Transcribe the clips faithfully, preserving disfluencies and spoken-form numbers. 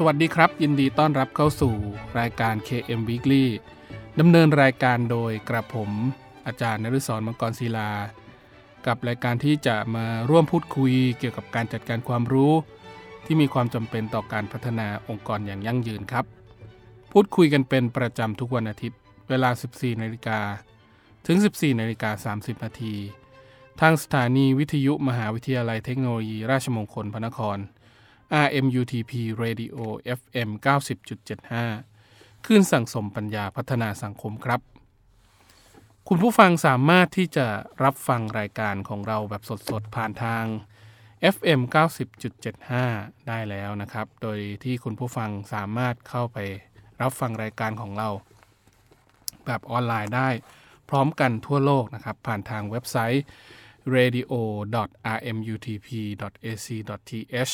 สวัสดีครับยินดีต้อนรับเข้าสู่รายการ เค เอ็ม Weekly ดำเนินรายการโดยกระผมอาจารย์นฤศร มังกรศิลากับรายการที่จะมาร่วมพูดคุยเกี่ยวกับการจัดการความรู้ที่มีความจำเป็นต่อการพัฒนาองค์กรอย่างยั่งยืนครับพูดคุยกันเป็นประจำทุกวันอาทิตย์เวลา สิบสี่นาฬิกา น. ถึง สิบสี่นาฬิกาสามสิบนาที น. ทางสถานีวิทยุมหาวิทยาลัยเทคโนโลยีราชมงคลพระนครอาร์ เอ็ม ยู ที พี Radio เอฟ เอ็ม เก้าสิบจุดเจ็ดห้า คลื่นสังสมปัญญาพัฒนาสังคมครับคุณผู้ฟังสามารถที่จะรับฟังรายการของเราแบบสดๆผ่านทาง เอฟ เอ็ม เก้าสิบจุดเจ็ดห้า ได้แล้วนะครับโดยที่คุณผู้ฟังสามารถเข้าไปรับฟังรายการของเราแบบออนไลน์ได้พร้อมกันทั่วโลกนะครับผ่านทางเว็บไซต์ เรดิโอ ดอท อาร์ เอ็ม ยู ที พี ดอท เอ ซี ดอท ที เอช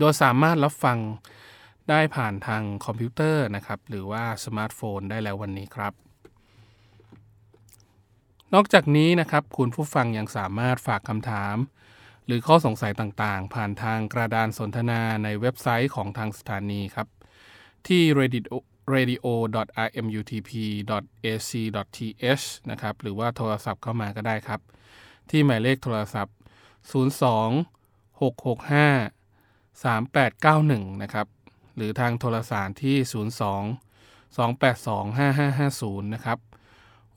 โดยสามารถรับฟังได้ผ่านทางคอมพิวเตอร์นะครับหรือว่าสมาร์ทโฟนได้แล้ววันนี้ครับนอกจากนี้นะครับคุณผู้ฟังยังสามารถฝากคำถามหรือข้อสงสัยต่างๆผ่านทางกระดานสนทนาในเว็บไซต์ของทางสถานีครับที่ เรดิโอ ดอท อาร์ เอ็ม ยู ที พี ดอท เอ ซี ดอท ที เอช นะครับหรือว่าโทรศัพท์เข้ามาก็ได้ครับที่หมายเลขโทรศัพท์ศูนย์ สอง หก หก ห้า สาม แปด เก้า หนึ่งนะครับหรือทางโทรสารที่ศูนย์ สอง สอง แปด สอง ห้า ห้า ห้า ศูนย์นะครับ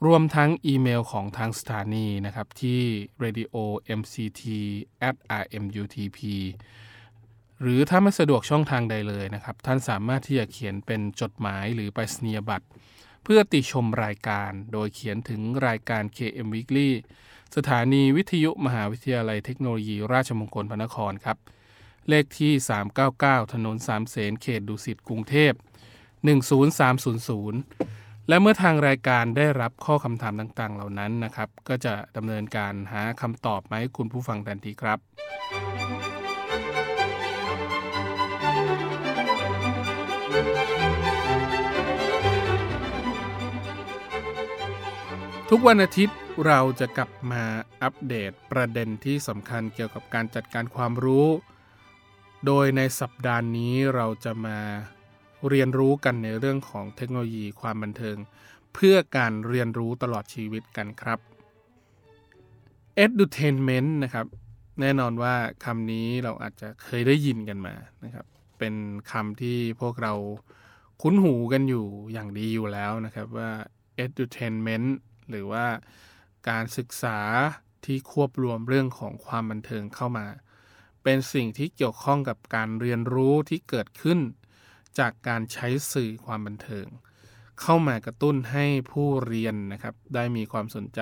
รวมทั้งอีเมลของทางสถานีนะครับที่ เรดิโอ เอ็ม ซี ที แอท อาร์ เอ็ม ยู ที พี หรือถ้าไม่สะดวกช่องทางใดเลยนะครับท่านสามารถที่จะเขียนเป็นจดหมายหรือไปรษณียบัตรเพื่อติชมรายการโดยเขียนถึงรายการ เค เอ็ม Weekly สถานีวิทยุมหาวิทยาลัยเทคโนโลยีราชมงคลพระนครครับเลขที่สามเก้าเก้าถนนสามเสนเขตดุสิตกรุงเทพหนึ่งศูนย์สามศูนย์ศูนย์และเมื่อทางรายการได้รับข้อคำถามต่างๆเหล่านั้นนะครับก็จะดำเนินการหาคำตอบมาให้คุณผู้ฟังทันทีครับทุกวันอาทิตย์เราจะกลับมาอัปเดตประเด็นที่สำคัญเกี่ยวกับการจัดการความรู้โดยในสัปดาห์นี้เราจะมาเรียนรู้กันในเรื่องของเทคโนโลยีความบันเทิงเพื่อการเรียนรู้ตลอดชีวิตกันครับ Edutainment นะครับแน่นอนว่าคำนี้เราอาจจะเคยได้ยินกันมานะครับเป็นคำที่พวกเราคุ้นหูกันอยู่อย่างดีอยู่แล้วนะครับว่า Edutainment หรือว่าการศึกษาที่ควบรวมเรื่องของความบันเทิงเข้ามาเป็นสิ่งที่เกี่ยวข้องกับการเรียนรู้ที่เกิดขึ้นจากการใช้สื่อความบันเทิงเข้ามากระตุ้นให้ผู้เรียนนะครับได้มีความสนใจ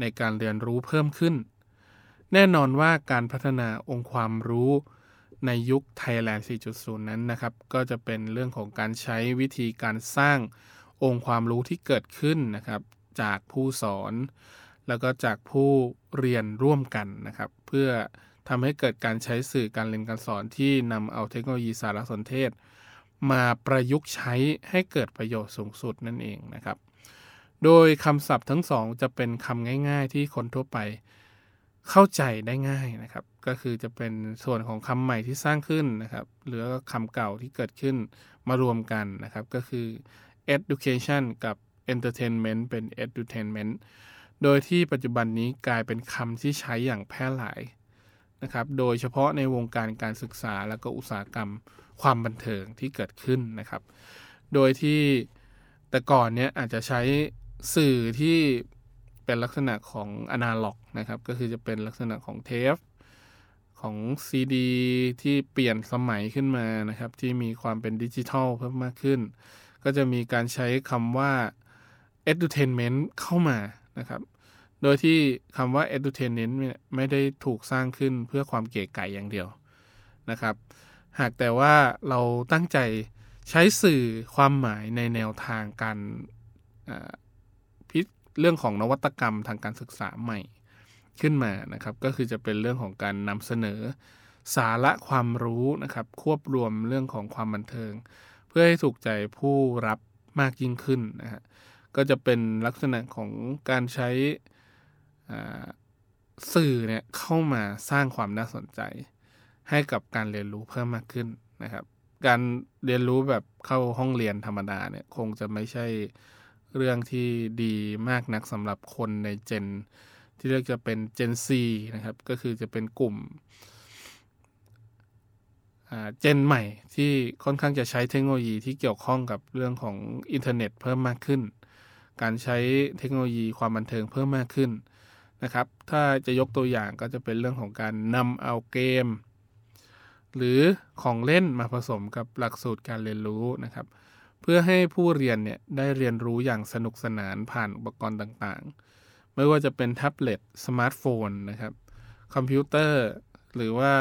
ในการเรียนรู้เพิ่มขึ้นแน่นอนว่าการพัฒนาองค์ความรู้ในยุค Thailand สี่จุดศูนย์ นั้นนะครับก็จะเป็นเรื่องของการใช้วิธีการสร้างองค์ความรู้ที่เกิดขึ้นนะครับจากผู้สอนแล้วก็จากผู้เรียนร่วมกันนะครับเพื่อทำให้เกิดการใช้สื่อการเรียนการสอนที่นำเอาเทคโนโลยีสารสนเทศมาประยุกต์ใช้ให้เกิดประโยชน์สูงสุดนั่นเองนะครับโดยคำศัพท์ทั้งสองจะเป็นคำง่ายๆที่คนทั่วไปเข้าใจได้ง่ายนะครับก็คือจะเป็นส่วนของคำใหม่ที่สร้างขึ้นนะครับหรือคำเก่าที่เกิดขึ้นมารวมกันนะครับก็คือ education กับ entertainment เป็น edutainment โดยที่ปัจจุบันนี้กลายเป็นคำที่ใช้อย่างแพร่หลายนะครับโดยเฉพาะในวงการการศึกษาและก็อุตสาหกรรมความบันเทิงที่เกิดขึ้นนะครับโดยที่แต่ก่อนเนี้ยอาจจะใช้สื่อที่เป็นลักษณะของอนาล็อกนะครับก็คือจะเป็นลักษณะของเทปของซีดีที่เปลี่ยนสมัยขึ้นมานะครับที่มีความเป็นดิจิทัลเพิ่มมากขึ้นก็จะมีการใช้คำว่า Edutainment เข้ามานะครับ โดยที่คำว่า Edutainment ไม่ได้ถูกสร้างขึ้นเพื่อความเก๋ไก๋อย่างเดียวนะครับหากแต่ว่าเราตั้งใจใช้สื่อความหมายในแนวทางการพิจเรื่องของนวัตกรรมทางการศึกษาใหม่ขึ้นมานะครับก็คือจะเป็นเรื่องของการนำเสนอสาระความรู้นะครับควบรวมเรื่องของความบันเทิงเพื่อให้ถูกใจผู้รับมากยิ่งขึ้นนะฮะก็จะเป็นลักษณะของการใช้สื่อเนี่ยเข้ามาสร้างความน่าสนใจให้กับการเรียนรู้เพิ่มมากขึ้นนะครับการเรียนรู้แบบเข้าห้องเรียนธรรมดาเนี่ยคงจะไม่ใช่เรื่องที่ดีมากนักสำหรับคนในเจนที่เรียกจะเป็น Gen Z นะครับก็คือจะเป็นกลุ่มอ่าเจนใหม่ที่ค่อนข้างจะใช้เทคโนโลยีที่เกี่ยวข้องกับเรื่องของอินเทอร์เน็ตเพิ่มมากขึ้นการใช้เทคโนโลยีความบันเทิงเพิ่มมากขึ้นนะครับถ้าจะยกตัวอย่างก็จะเป็นเรื่องของการนำเอาเกมหรือของเล่นมาผสมกับหลักสูตรการเรียนรู้นะครับเพื่อให้ผู้เรียนเนี่ยได้เรียนรู้อย่างสนุกสนานผ่านอุปกรณ์ต่างๆไม่ว่าจะเป็นแท็บเล็ตสมาร์ทโฟนนะครับคอมพิวเตอร์หรือว่า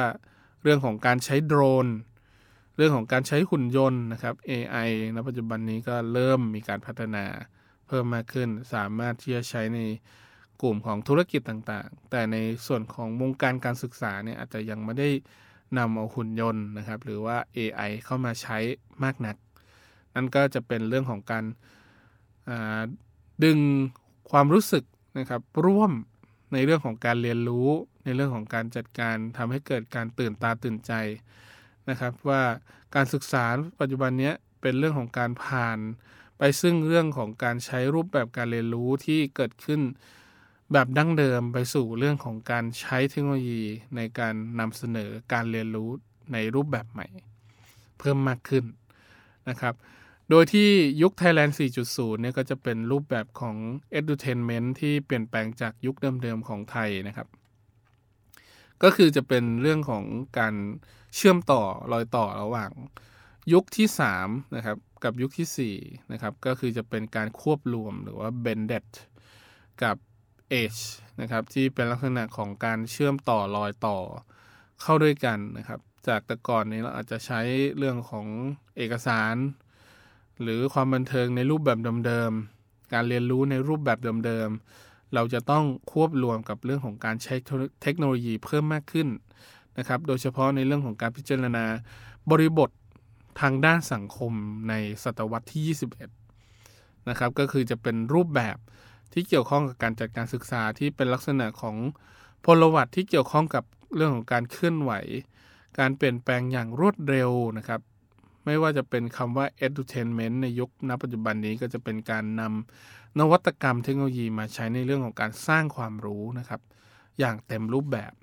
เรื่องของการใช้โดรนเรื่องของการใช้หุ่นยนต์นะครับ เอ ไอ ณ ปัจจุบันนี้ก็เริ่มมีการพัฒนาเพิ่มมากขึ้นสามารถที่จะใช้ในกลุ่มของธุรกิจต่างๆแต่ในส่วนของวงการการศึกษาเนี่ยอาจจะยังไม่ได้นำเอาหุ่นยนต์นะครับหรือว่า เอ ไอ เข้ามาใช้มากนักนั่นก็จะเป็นเรื่องของการดึงความรู้สึกนะครับร่วมในเรื่องของการเรียนรู้ในเรื่องของการจัดการทำให้เกิดการตื่นตาตื่นใจนะครับว่าการศึกษาปัจจุบันนี้เป็นเรื่องของการผ่านไปซึ่งเรื่องของการใช้รูปแบบการเรียนรู้ที่เกิดขึ้นแบบดั้งเดิมไปสู่เรื่องของการใช้เทคโนโลยีในการนำเสนอการเรียนรู้ในรูปแบบใหม่เพิ่มมากขึ้นนะครับโดยที่ยุค Thailand สี่จุดศูนย์ เนี่ยก็จะเป็นรูปแบบของ Edutainment ที่เปลี่ยนแปลงจากยุคเดิมๆของไทยนะครับก็คือจะเป็นเรื่องของการเชื่อมต่อรอยต่อระหว่างยุคที่สามนะครับกับยุคที่สี่นะครับก็คือจะเป็นการควบรวมหรือว่า Blended กับ Edge นะครับที่เป็นลักษณะของการเชื่อมต่อรอยต่อเข้าด้วยกันนะครับจากแต่ก่อนนี้เราอาจจะใช้เรื่องของเอกสารหรือความบันเทิงในรูปแบบเดิมๆการเรียนรู้ในรูปแบบเดิมๆเราจะต้องควบรวมกับเรื่องของการใช้เทคโนโลยีเพิ่มมากขึ้นนะครับโดยเฉพาะในเรื่องของการพิจารณาบริบททางด้านสังคมในศตวรรษที่ยี่สิบเอ็ดนะครับก็คือจะเป็นรูปแบบที่เกี่ยวข้องกับการจัดการศึกษาที่เป็นลักษณะของพลวัตที่เกี่ยวข้องกับเรื่องของการเคลื่อนไหวการเปลี่ยนแปลงอย่างรวดเร็วนะครับไม่ว่าจะเป็นคำว่า Edutainment ในยุคณปัจจุบันนี้ก็จะเป็นการนำนวัตกรรมเทคโนโลยีมาใช้ในเรื่องของการสร้างความรู้นะครับอย่างเต็มรูปแบบ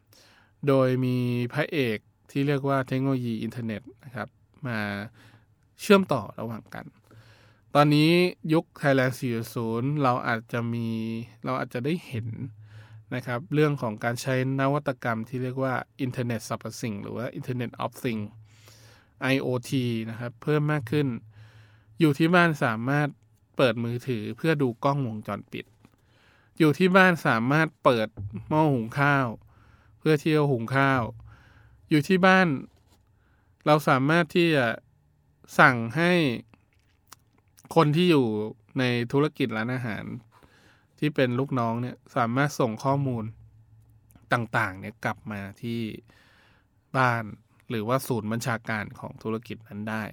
โดยมีพระเอกที่เรียกว่าเทคโนโลยีอินเทอร์เน็ตนะครับมาเชื่อมต่อระหว่างกันตอนนี้ยุค Thailand สี่จุดศูนย์ เราอาจจะมีเราอาจจะได้เห็นนะครับเรื่องของการใช้นวัตกรรมที่เรียกว่า Internet of Things หรือว่า Internet of Things ไอ โอ ที นะครับเพิ่มมากขึ้นอยู่ที่บ้านสามารถเปิดมือถือเพื่อดูกล้องวงจรปิดอยู่ที่บ้านสามารถเปิดหม้อหุงข้าวเพื่อที่จะหุงข้าวอยู่ที่บ้านเราสามารถที่จะสั่งให้คนที่อยู่ในธุรกิจร้านอาหารที่เป็นลูกน้องเนี่ยสามารถส่งข้อมูลต่างๆเนี่ยกลับมาที่บ้านหรือว่าศูนย์บัญชาการของธุรกิจนั้นได้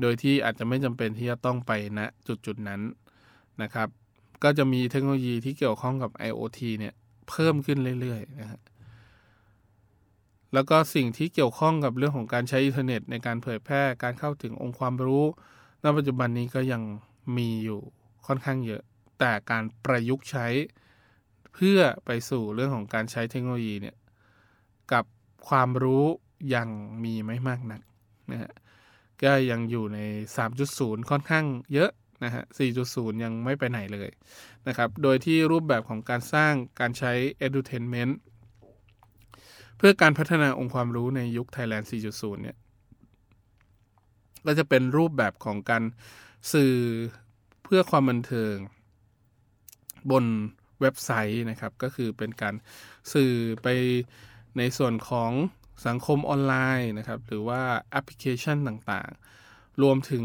โดยที่อาจจะไม่จำเป็นที่จะต้องไปณจุดๆนั้นนะครับก็จะมีเทคโนโลยีที่เกี่ยวข้องกับ ไอ โอ ที เนี่ยเพิ่มขึ้นเรื่อยๆนะฮะแล้วก็สิ่งที่เกี่ยวข้องกับเรื่องของการใช้อินเทอร์เน็ตในการเผยแพร่การเข้าถึงองค์ความรู้ณปัจจุบันนี้ก็ยังมีอยู่ค่อนข้างเยอะแต่การประยุกต์ใช้เพื่อไปสู่เรื่องของการใช้เทคโนโลยีเนี่ยกับความรู้ยังมีไม่มากนักนะฮะก็ยังอยู่ใน สามจุดศูนย์ ค่อนข้างเยอะนะฮะ สี่จุดศูนย์ ยังไม่ไปไหนเลยนะครับโดยที่รูปแบบของการสร้างการใช้ Edutainment เพื่อการพัฒนาองค์ความรู้ในยุค Thailand สี่จุดศูนย์ เนี่ยก็จะเป็นรูปแบบของการสื่อเพื่อความบันเทิงบนเ เว็บไซต์นะครับก็คือเป็นการสื่อไปในส่วนของสังคมออนไลน์นะครับหรือว่าแอปพลิเคชันต่างๆรวมถึง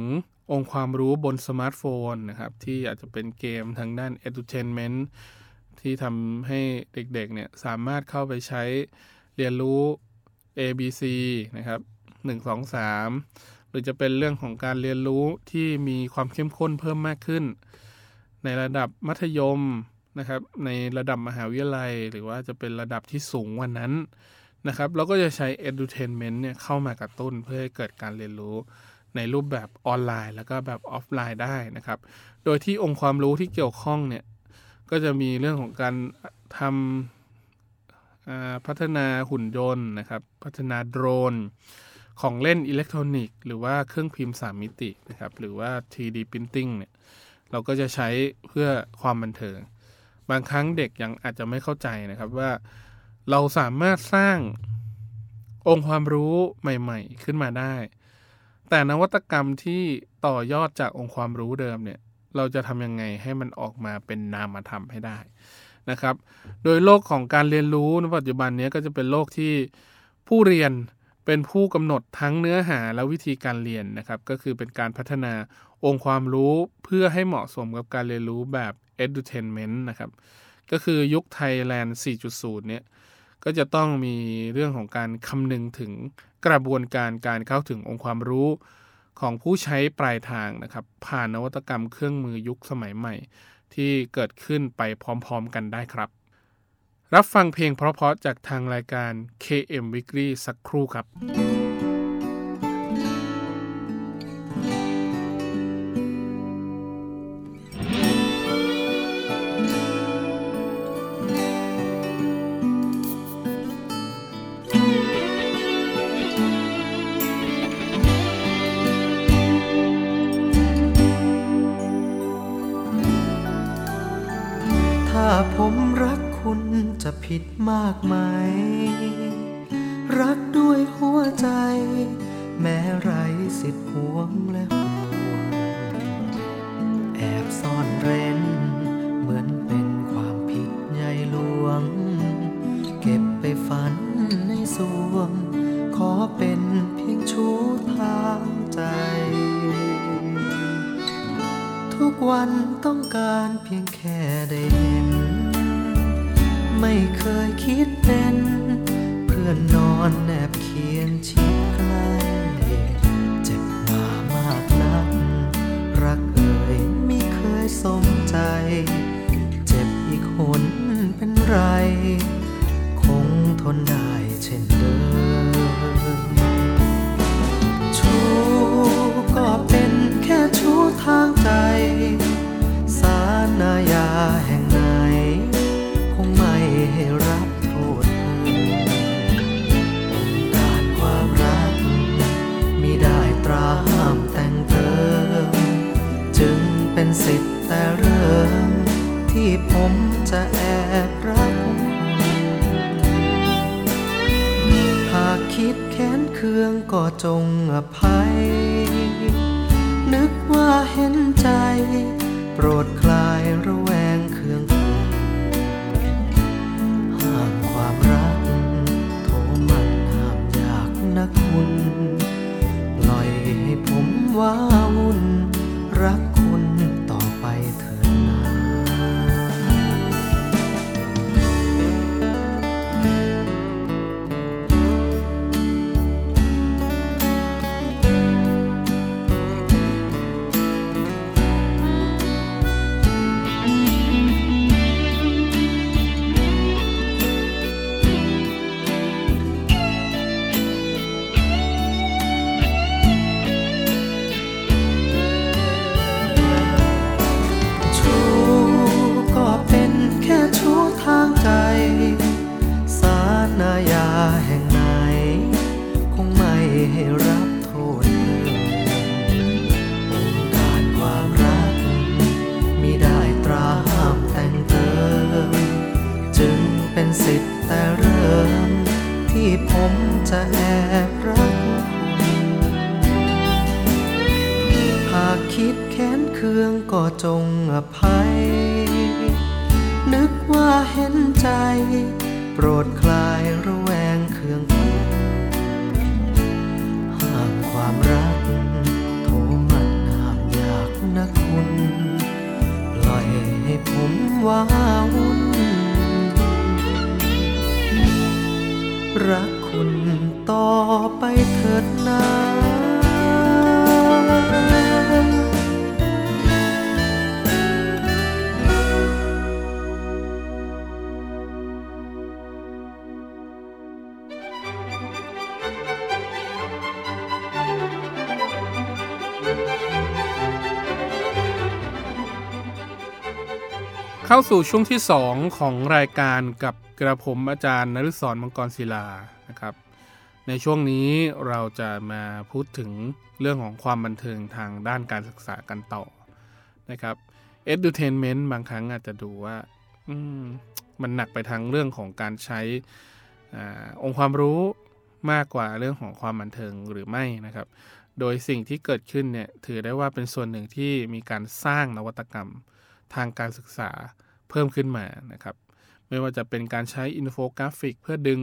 องค์ความรู้บนสมาร์ทโฟนนะครับที่อาจจะเป็นเกมทางด้าน Edutainment ที่ทำให้เด็กๆเนี่ยสามารถเข้าไปใช้เรียนรู้ เอ บี ซี นะครับหนึ่ง สอง สามหรือจะเป็นเรื่องของการเรียนรู้ที่มีความเข้มข้นเพิ่มมากขึ้นในระดับมัธยมนะครับในระดับมหาวิทยาลัยหรือว่าจะเป็นระดับที่สูงกว่านั้นนะครับเราก็จะใช้ Edutainment เนี่ยเข้ามากระตุ้นเพื่อให้เกิดการเรียนรู้ในรูปแบบออนไลน์แล้วก็แบบออฟไลน์ได้นะครับโดยที่องค์ความรู้ที่เกี่ยวข้องเนี่ยก็จะมีเรื่องของการทำพัฒนาหุ่นยนต์นะครับพัฒนาโดรนของเล่นอิเล็กทรอนิกส์หรือว่าเครื่องพิมพ์สามมิตินะครับหรือว่า ทรีดี Printing เนี่ยเราก็จะใช้เพื่อความบันเทิงบางครั้งเด็กยังอาจจะไม่เข้าใจนะครับว่าเราสามารถสร้างองค์ความรู้ใหม่ๆขึ้นมาได้แต่นวัตกรรมที่ต่อยอดจากองค์ความรู้เดิมเนี่ยเราจะทำยังไงให้มันออกมาเป็นนามธรรมให้ได้นะครับโดยโลกของการเรียนรู้ในปัจจุบันนี้ก็จะเป็นโลกที่ผู้เรียนเป็นผู้กำหนดทั้งเนื้อหาและวิธีการเรียนนะครับก็คือเป็นการพัฒนาองค์ความรู้เพื่อให้เหมาะสมกับการเรียนรู้แบบ Edutainment นะครับก็คือยุค Thailand สี่จุดศูนย์ เนี่ยก็จะต้องมีเรื่องของการคำนึงถึงกระบวนการการเข้าถึงองค์ความรู้ของผู้ใช้ปลายทางนะครับผ่านนวัตกรรมเครื่องมือยุคสมัยใหม่ที่เกิดขึ้นไปพร้อมๆกันได้ครับรับฟังเพลงเพราะๆจากทางรายการ เค เอ็ม Weekly สักครู่ครับจะผิดมากไหมรักด้วยหัวใจแม้ไร้สิทธิ์หวงและห่วงแอบซ่อนเร้นเหมือนเป็นความผิดใหญ่หลวงเก็บไปฝันในสวงขอเป็นเพียงชู้ทางใจทุกวันต้องการเพียงแค่ได้เห็นไม่เคยคิดเป็นเพื่อนนอนแนบเคียงชิดใกล้เจ็บมามากนักรักเอ่ยไม่เคยสมใจเจ็บอีกหนเป็นไรคงทนได้เช่นเดิมชู้ก็เป็นแค่ชู้ทางใจสานายาแห่งไหนให้รับโทษการความรักมิได้ตราห้ามแต่งเติมจึงเป็นสิทธิ์แต่เริ่มที่ผมจะแอบรักหากคิดแค้นเคืองก็จงอภัยนึกว่าเห็นใจโปรดคลายระแวงเคืองความรักโทมันห้ามอยากนักคุณปล่อยให้ผมว้าวุ่นรักคุณต่อไปเถิดนา นึกว่าเห็นใจโปรดคลายระแวงเคืองคิดห้ามความรักโทมันห้ามอยากนักคุณปล่อยให้ผมว้าวุ่นรักคุณต่อไปเถิดนาเข้าสู่ช่วงที่สองของรายการกับกระผมอาจารย์นฤศรมังกรศิลานะครับในช่วงนี้เราจะมาพูดถึงเรื่องของความบันเทิงทางด้านการศึกษากันต่อนะครับ Edutainment บางครั้งอาจจะดูว่า อืม, มันหนักไปทางเรื่องของการใช้อ่าองค์ความรู้มากกว่าเรื่องของความบันเทิงหรือไม่นะครับโดยสิ่งที่เกิดขึ้นเนี่ยถือได้ว่าเป็นส่วนหนึ่งที่มีการสร้างนวัตกรรมทางการศึกษาเพิ่มขึ้นมานะครับไม่ว่าจะเป็นการใช้อินโฟกราฟิกเพื่อดึง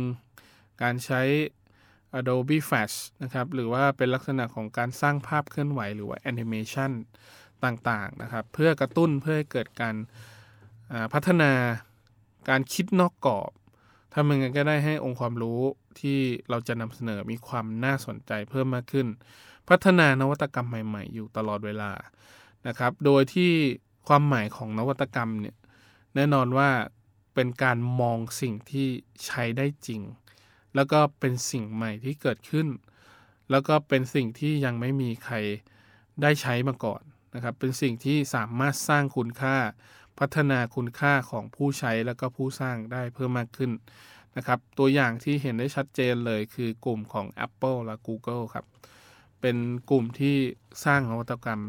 การใช้ Adobe Flash นะครับหรือว่าเป็นลักษณะของการสร้างภาพเคลื่อนไหวหรือว่าแอนิเมชันต่างๆนะครับเพื่อกระตุ้นเพื่อให้เกิดการพัฒนาการคิดนอกกรอบทำยังไงก็ได้ให้องค์ความรู้ที่เราจะนำเสนอมีความน่าสนใจเพิ่มมากขึ้นพัฒนานวัตกรรมใหม่ๆอยู่ตลอดเวลานะครับโดยที่ความหมายของนวัตกรรมเนี่ยแน่นอนว่าเป็นการมองสิ่งที่ใช้ได้จริงแล้วก็เป็นสิ่งใหม่ที่เกิดขึ้นแล้วก็เป็นสิ่งที่ยังไม่มีใครได้ใช้มาก่อนนะครับเป็นสิ่งที่สามารถสร้างคุณค่าพัฒนาคุณค่าของผู้ใช้แล้วก็ผู้สร้างได้เพิ่มมากขึ้นนะครับตัวอย่างที่เห็นได้ชัดเจนเลยคือกลุ่มของ Apple และ Google ครับเป็นกลุ่มที่สร้างนวัตกรรม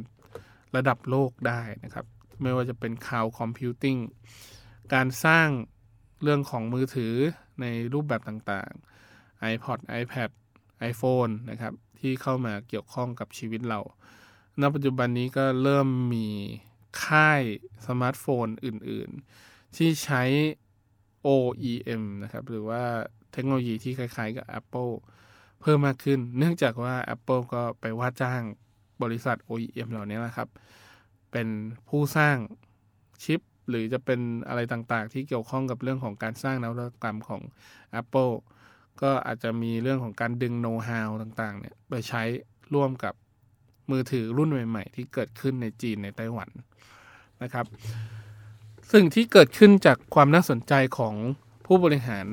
ระดับโลกได้นะครับไม่ว่าจะเป็น Cloud Computing การสร้างเรื่องของมือถือในรูปแบบต่างๆ iPod, iPad, iPhone นะครับที่เข้ามาเกี่ยวข้องกับชีวิตเราณปัจจุบันนี้ก็เริ่มมีค่ายสมาร์ทโฟนอื่นๆที่ใช้ โอ อี เอ็ม นะครับหรือว่าเทคโนโลยีที่คล้ายๆกับ Apple เพิ่มมากขึ้นเนื่องจากว่า Apple ก็ไปว่าจ้างบริษัท โอ อี เอ็ม เหล่านี้แหละครับเป็นผู้สร้างชิปหรือจะเป็นอะไรต่างๆที่เกี่ยวข้องกับเรื่องของการสร้างนวัตกรรมของ Apple ก็อาจจะมีเรื่องของการดึงโน้ตฮาวต่างๆเนี่ยไปใช้ร่วมกับมือถือรุ่นใหม่ๆที่เกิดขึ้นในจีนในไต้หวันนะครับสิ่งที่เกิดขึ้นจากความน่าสนใจของผู้บริหาร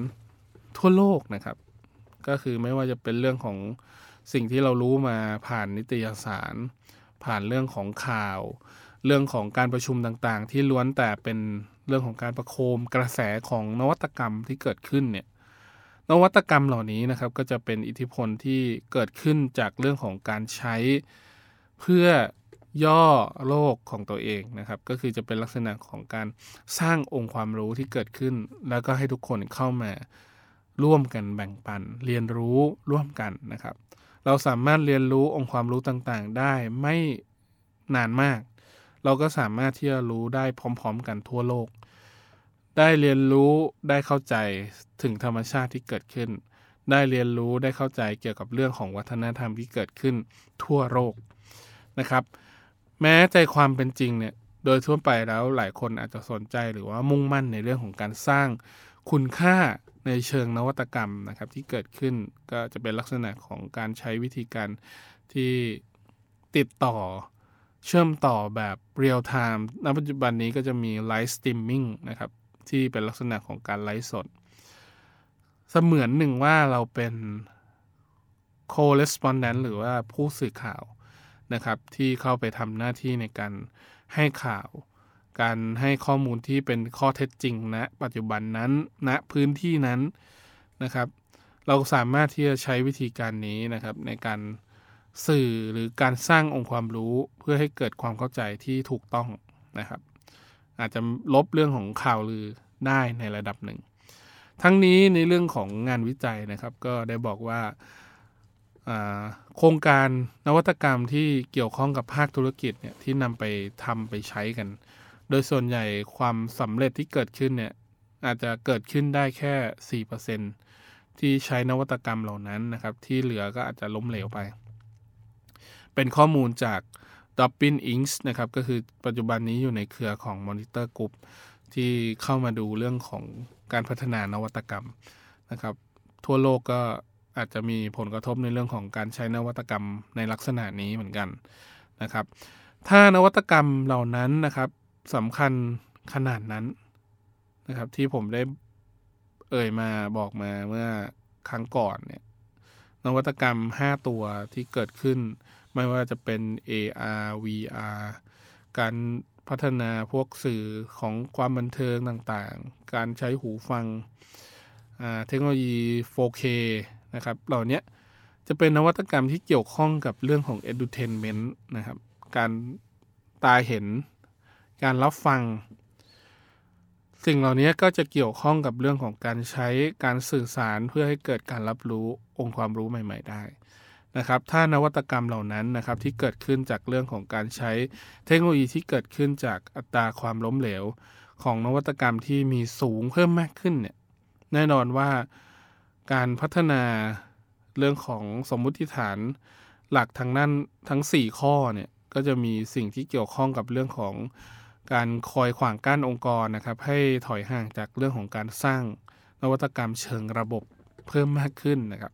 ทั่วโลกนะครับก็คือไม่ว่าจะเป็นเรื่องของสิ่งที่เรารู้มาผ่านนิตยสารผ่านเรื่องของข่าวเรื่องของการประชุมต่างๆที่ล้วนแต่เป็นเรื่องของการประโคมกระแสของนวัตกรรมที่เกิดขึ้นเนี่ยนวัตกรรมเหล่านี้นะครับก็จะเป็นอิทธิพลที่เกิดขึ้นจากเรื่องของการใช้เพื่อย่อโลกของตัวเองนะครับก็คือจะเป็นลักษณะของการสร้างองค์ความรู้ที่เกิดขึ้นแล้วก็ให้ทุกคนเข้ามาร่วมกันแบ่งปันเรียนรู้ร่วมกันนะครับเราสามารถเรียนรู้องค์ความรู้ต่างๆได้ไม่นานมากเราก็สามารถที่จะรู้ได้พร้อมๆกันทั่วโลกได้เรียนรู้ได้เข้าใจถึงธรรมชาติที่เกิดขึ้นได้เรียนรู้ได้เข้าใจเกี่ยวกับเรื่องของวัฒนธรรมที่เกิดขึ้นทั่วโลกนะครับแม้ใจความเป็นจริงเนี่ยโดยทั่วไปแล้วหลายคนอาจจะสนใจหรือว่ามุ่งมั่นในเรื่องของการสร้างคุณค่าในเชิงนวัตกรรมนะครับที่เกิดขึ้นก็จะเป็นลักษณะของการใช้วิธีการที่ติดต่อเชื่อมต่อแบบเรียลไทม์ณปัจจุบันนี้ก็จะมีไลฟ์สตรีมมิ่งนะครับที่เป็นลักษณะของการไลฟ์สดเสมือนหนึ่งว่าเราเป็นโคเรสปอนเดนต์หรือว่าผู้สื่อข่าวนะครับที่เข้าไปทำหน้าที่ในการให้ข่าวการให้ข้อมูลที่เป็นข้อเท็จจริงณปัจจุบันนั้นณพื้นที่นั้นนะครับเราสามารถที่จะใช้วิธีการนี้นะครับในการสื่อหรือการสร้างองค์ความรู้เพื่อให้เกิดความเข้าใจที่ถูกต้องนะครับอาจจะลบเรื่องของข่าวลือได้ในระดับหนึ่งทั้งนี้ในเรื่องของงานวิจัยนะครับก็ได้บอกว่าโครงการนวัตกรรมที่เกี่ยวข้องกับภาคธุรกิจเนี่ยที่นำไปทำไปใช้กัน โดยส่วนใหญ่ความสำเร็จที่เกิดขึ้นเนี่ยอาจจะเกิดขึ้นได้แค่ สี่เปอร์เซ็นต์ ที่ใช้นวัตกรรมเหล่านั้นนะครับที่เหลือก็อาจจะล้มเหลวไปเป็นข้อมูลจาก Topin Ings นะครับก็คือปัจจุบันนี้อยู่ในเครือของ Monitor Group ที่เข้ามาดูเรื่องของการพัฒนานวัตกรรมนะครับทั่วโลกก็อาจจะมีผลกระทบในเรื่องของการใช้นวัตกรรมในลักษณะนี้เหมือนกันนะครับถ้านวัตกรรมเหล่านั้นนะครับสำคัญขนาดนั้นนะครับที่ผมได้เอ่ยมาบอกมาเมื่อครั้งก่อนเนี่ยนวัตกรรมห้าตัวที่เกิดขึ้นไม่ว่าจะเป็น เอ อาร์ วี อาร์ การพัฒนาพวกสื่อของความบันเทิงต่างๆการใช้หูฟังเทคโนโลยี โฟร์เค นะครับเหล่านี้จะเป็นนวัตกรรมที่เกี่ยวข้องกับเรื่องของ Edutainment นะครับการตาเห็นการรับฟังสิ่งเหล่านี้ก็จะเกี่ยวข้องกับเรื่องของการใช้การสื่อสารเพื่อให้เกิดการรับรู้องค์ความรู้ใหม่ๆได้นะครับถ้านวัตกรรมเหล่านั้นนะครับที่เกิดขึ้นจากเรื่องของการใช้เทคโนโลยีที่เกิดขึ้นจากอัตราความล้มเหลวของนวัตกรรมที่มีสูงเพิ่มมากขึ้นเนี่ยแน่นอนว่าการพัฒนาเรื่องของสมมุติฐานหลักทางนั้นทั้งสี่ข้อเนี่ยก็จะมีสิ่งที่เกี่ยวข้องกับเรื่องของการคอยขวางกั้นองค์กรนะครับให้ถอยห่างจากเรื่องของการสร้างนวัตกรรมเชิงระบบเพิ่มมากขึ้นนะครับ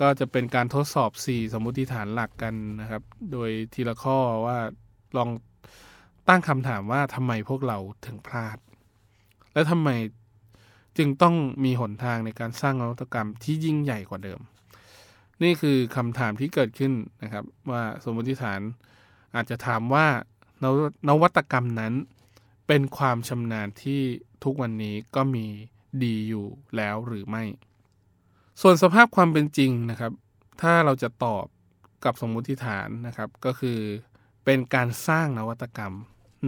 ก็จะเป็นการทดสอบสี่สมมุติฐานหลักกันนะครับโดยทีละข้อว่าลองตั้งคำถามว่าทำไมพวกเราถึงพลาดและทำไมจึงต้องมีหนทางในการสร้างนวัตกรรมที่ยิ่งใหญ่กว่าเดิมนี่คือคำถามที่เกิดขึ้นนะครับว่าสมมุติฐานอาจจะถามว่านวัตกรรมนั้นเป็นความชำนาญที่ทุกวันนี้ก็มีดีอยู่แล้วหรือไม่ส่วนสภาพความเป็นจริงนะครับถ้าเราจะตอบกับสมมุติฐานนะครับก็คือเป็นการสร้างนวัตกรรม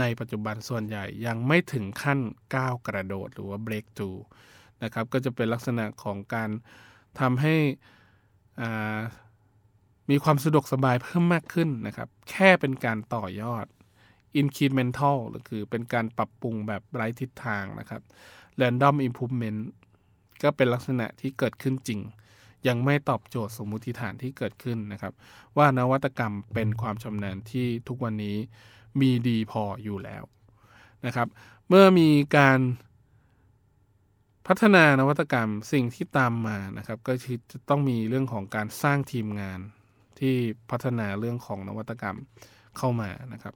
ในปัจจุบันส่วนใหญ่ยังไม่ถึงขั้นก้าวกระโดดหรือว่า breakthrough นะครับก็จะเป็นลักษณะของการทำให้มีความสะดวกสบายเพิ่มมากขึ้นนะครับแค่เป็นการต่อยอด incremental หรือคือเป็นการปรับปรุงแบบไร้ทิศทางนะครับ random improvement ก็เป็นลักษณะที่เกิดขึ้นจริงยังไม่ตอบโจทย์สมมุติฐานที่เกิดขึ้นนะครับว่านวัตกรรมเป็นความชำนาญที่ทุกวันนี้มีดีพออยู่แล้วนะครับเมื่อมีการพัฒนานวัตกรรมสิ่งที่ตามมานะครับก็คือจะต้องมีเรื่องของการสร้างทีมงานที่พัฒนาเรื่องของนวัตกรรมเข้ามานะครับ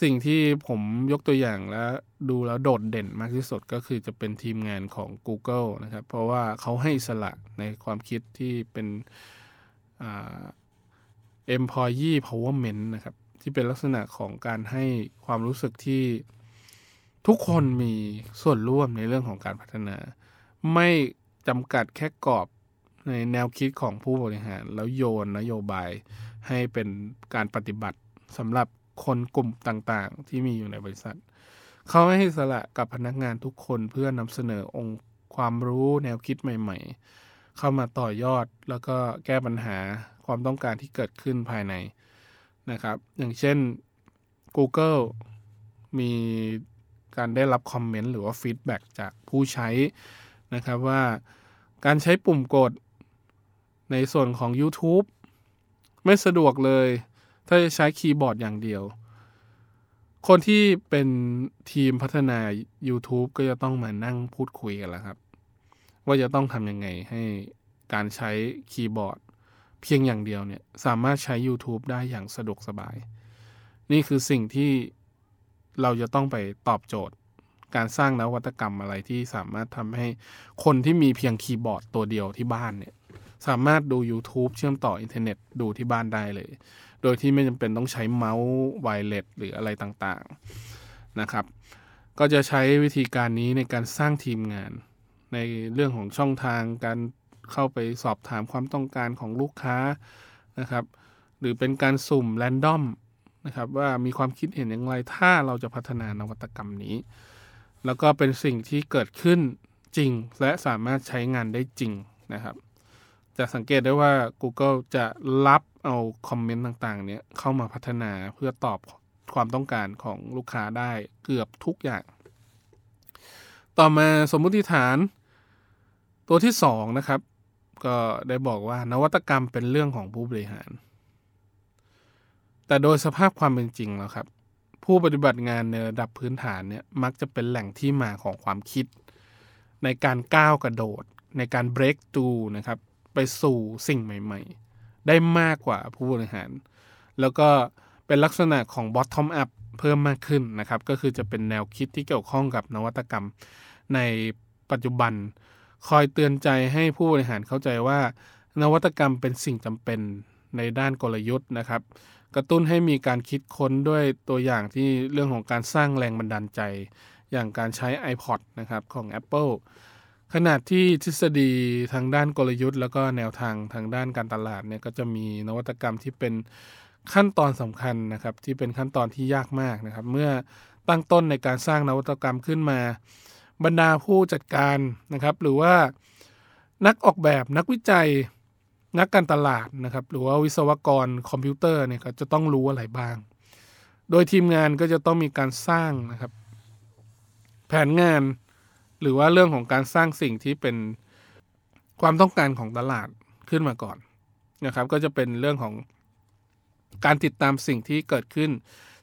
สิ่งที่ผมยกตัวอย่างและดูแล้วโดดเด่นมากที่สุดก็คือจะเป็นทีมงานของ Google นะครับเพราะว่าเขาให้อิสระในความคิดที่เป็นอ่า employee empowerment นะครับที่เป็นลักษณะของการให้ความรู้สึกที่ทุกคนมีส่วนร่วมในเรื่องของการพัฒนาไม่จำกัดแค่กรอบในแนวคิดของผู้บริหารแล้วโยนนโยบายให้เป็นการปฏิบัติสำหรับคนกลุ่มต่างๆที่มีอยู่ในบริษัทเขาให้อิสระกับพนักงานทุกคนเพื่อนำเสนอองค์ความรู้แนวคิดใหม่ๆเข้ามาต่อยอดแล้วก็แก้ปัญหาความต้องการที่เกิดขึ้นภายในนะครับอย่างเช่น Google มีการได้รับคอมเมนต์หรือว่าฟีดแบ็กจากผู้ใช้นะครับว่าการใช้ปุ่มกดในส่วนของ YouTube ไม่สะดวกเลยถ้าจะใช้คีย์บอร์ดอย่างเดียวคนที่เป็นทีมพัฒนา YouTube ก็จะต้องมานั่งพูดคุยกันแล้วครับว่าจะต้องทำยังไงให้การใช้คีย์บอร์ดเพียงอย่างเดียวเนี่ยสามารถใช้ YouTube ได้อย่างสะดวกสบายนี่คือสิ่งที่เราจะต้องไปตอบโจทย์การสร้างนวัตกรรมอะไรที่สามารถทำให้คนที่มีเพียงคีย์บอร์ดตัวเดียวที่บ้านเนี่ยสามารถดู YouTube เชื่อมต่ออินเทอร์เน็ตดูที่บ้านได้เลยโดยที่ไม่จำเป็นต้องใช้เมาส์ไวเลสหรืออะไรต่างๆนะครับก็จะใช้วิธีการนี้ในการสร้างทีมงานในเรื่องของช่องทางการเข้าไปสอบถามความต้องการของลูกค้านะครับหรือเป็นการสุ่มแรนดอมนะครับว่ามีความคิดเห็นอย่างไรถ้าเราจะพัฒนานวัตกรรมนี้แล้วก็เป็นสิ่งที่เกิดขึ้นจริงและสามารถใช้งานได้จริงนะครับจะสังเกตได้ว่า Google จะรับเอาคอมเมนต์ต่างๆเนี้ยเข้ามาพัฒนาเพื่อตอบ ความต้องการของลูกค้าได้เกือบทุกอย่างต่อมาสมมุติฐานตัวที่สองนะครับก็ได้บอกว่านวัตกรรมเป็นเรื่องของผู้บริหารแต่โดยสภาพความเป็นจริงแล้วครับผู้ปฏิบัติงานในระดับพื้นฐานเนี่ยมักจะเป็นแหล่งที่มาของความคิดในการก้าวกระโดดในการ break through นะครับไปสู่สิ่งใหม่ๆได้มากกว่าผู้บริหารแล้วก็เป็นลักษณะของ bottom up เพิ่มมากขึ้นนะครับก็คือจะเป็นแนวคิดที่เกี่ยวข้องกับนวัตกรรมในปัจจุบันคอยเตือนใจให้ผู้บริหารเข้าใจว่านวัตกรรมเป็นสิ่งจำเป็นในด้านกลยุทธ์นะครับกระตุ้นให้มีการคิดค้นด้วยตัวอย่างที่เรื่องของการสร้างแรงบันดาลใจอย่างการใช้ iPod นะครับของ Apple ขณะที่ทฤษฎีทางด้านกลยุทธ์แล้วก็แนวทางทางด้านการตลาดเนี่ยก็จะมีนวัตกรรมที่เป็นขั้นตอนสำคัญนะครับที่เป็นขั้นตอนที่ยากมากนะครับเมื่อตั้งต้นในการสร้างนวัตกรรมขึ้นมาบรรดาผู้จัดการนะครับหรือว่านักออกแบบนักวิจัยนักการตลาดนะครับหรือว่าวิศวกรคอมพิวเตอร์เนี่ยก็จะต้องรู้อะไรบ้างโดยทีมงานก็จะต้องมีการสร้างนะครับแผนงานหรือว่าเรื่องของการสร้างสิ่งที่เป็นความต้องการของตลาดขึ้นมาก่อนนะครับก็จะเป็นเรื่องของการติดตามสิ่งที่เกิดขึ้น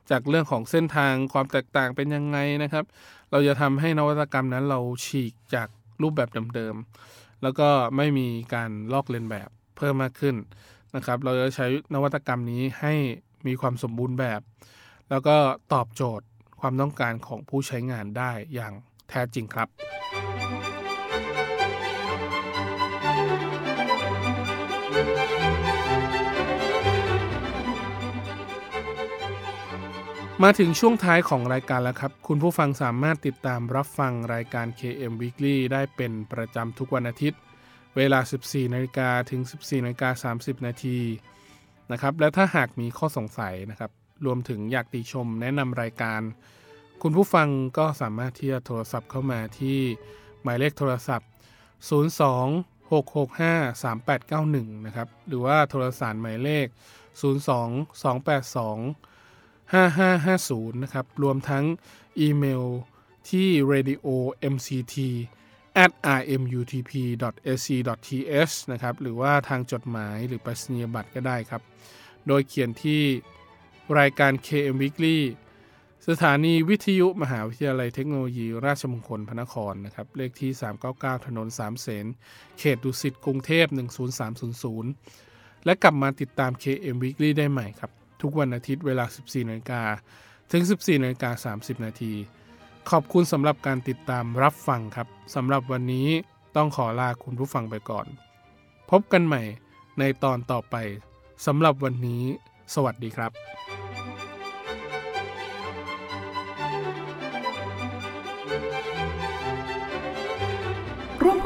จากเรื่องของเส้นทางความแตกต่างเป็นยังไงนะครับเราจะทำให้นวัตกรรมนั้นเราฉีกจากรูปแบบเดิมๆแล้วก็ไม่มีการลอกเลียนแบบเพิ่มมากขึ้นนะครับเราจะใช้นวัตกรรมนี้ให้มีความสมบูรณ์แบบแล้วก็ตอบโจทย์ความต้องการของผู้ใช้งานได้อย่างแท้จริงครับมาถึงช่วงท้ายของรายการแล้วครับคุณผู้ฟังสามารถติดตามรับฟังรายการ เค เอ็ม Weekly ได้เป็นประจำทุกวันอาทิตย์เวลา สิบสี่นาฬิกา ถึง สิบสี่นาฬิกาสามสิบนาที นะครับและถ้าหากมีข้อสงสัยนะครับรวมถึงอยากติชมแนะนำรายการคุณผู้ฟังก็สามารถที่จะโทรศัพท์เข้ามาที่หมายเลขโทรศัพท์ศูนย์สอง หกหกห้า สามแปดเก้าหนึ่งนะครับหรือว่าโทรสารหมายเลขศูนย์สอง สองแปดสอง ห้าห้าห้าศูนย์นะครับรวมทั้งอีเมลที่ เรดิโอ แอท อาร์ เอ็ม ยู ที พี ดอท เอ ซี ดอท ที เอช นะครับหรือว่าทางจดหมายหรือไปรษณียบัตรก็ได้ครับโดยเขียนที่รายการ เค เอ็ม Weekly สถานีวิทยุมหาวิทยาลัยเทคโนโลยีราชมงคลพระนครนะครับเลขที่สามเก้าเก้าถนนสามเสนเขตดุสิตกรุงเทพหนึ่งศูนย์สามศูนย์ศูนย์และกลับมาติดตาม เค เอ็ม Weekly ได้ใหม่ครับทุกวันอาทิตย์เวลา สิบสี่นาฬิกา ถึง สิบสี่นาฬิกาสามสิบนาทีขอบคุณสำหรับการติดตามรับฟังครับสำหรับวันนี้ต้องขอลาคุณผู้ฟังไปก่อนพบกันใหม่ในตอนต่อไปสำหรับวันนี้สวัสดีครับร่วมพ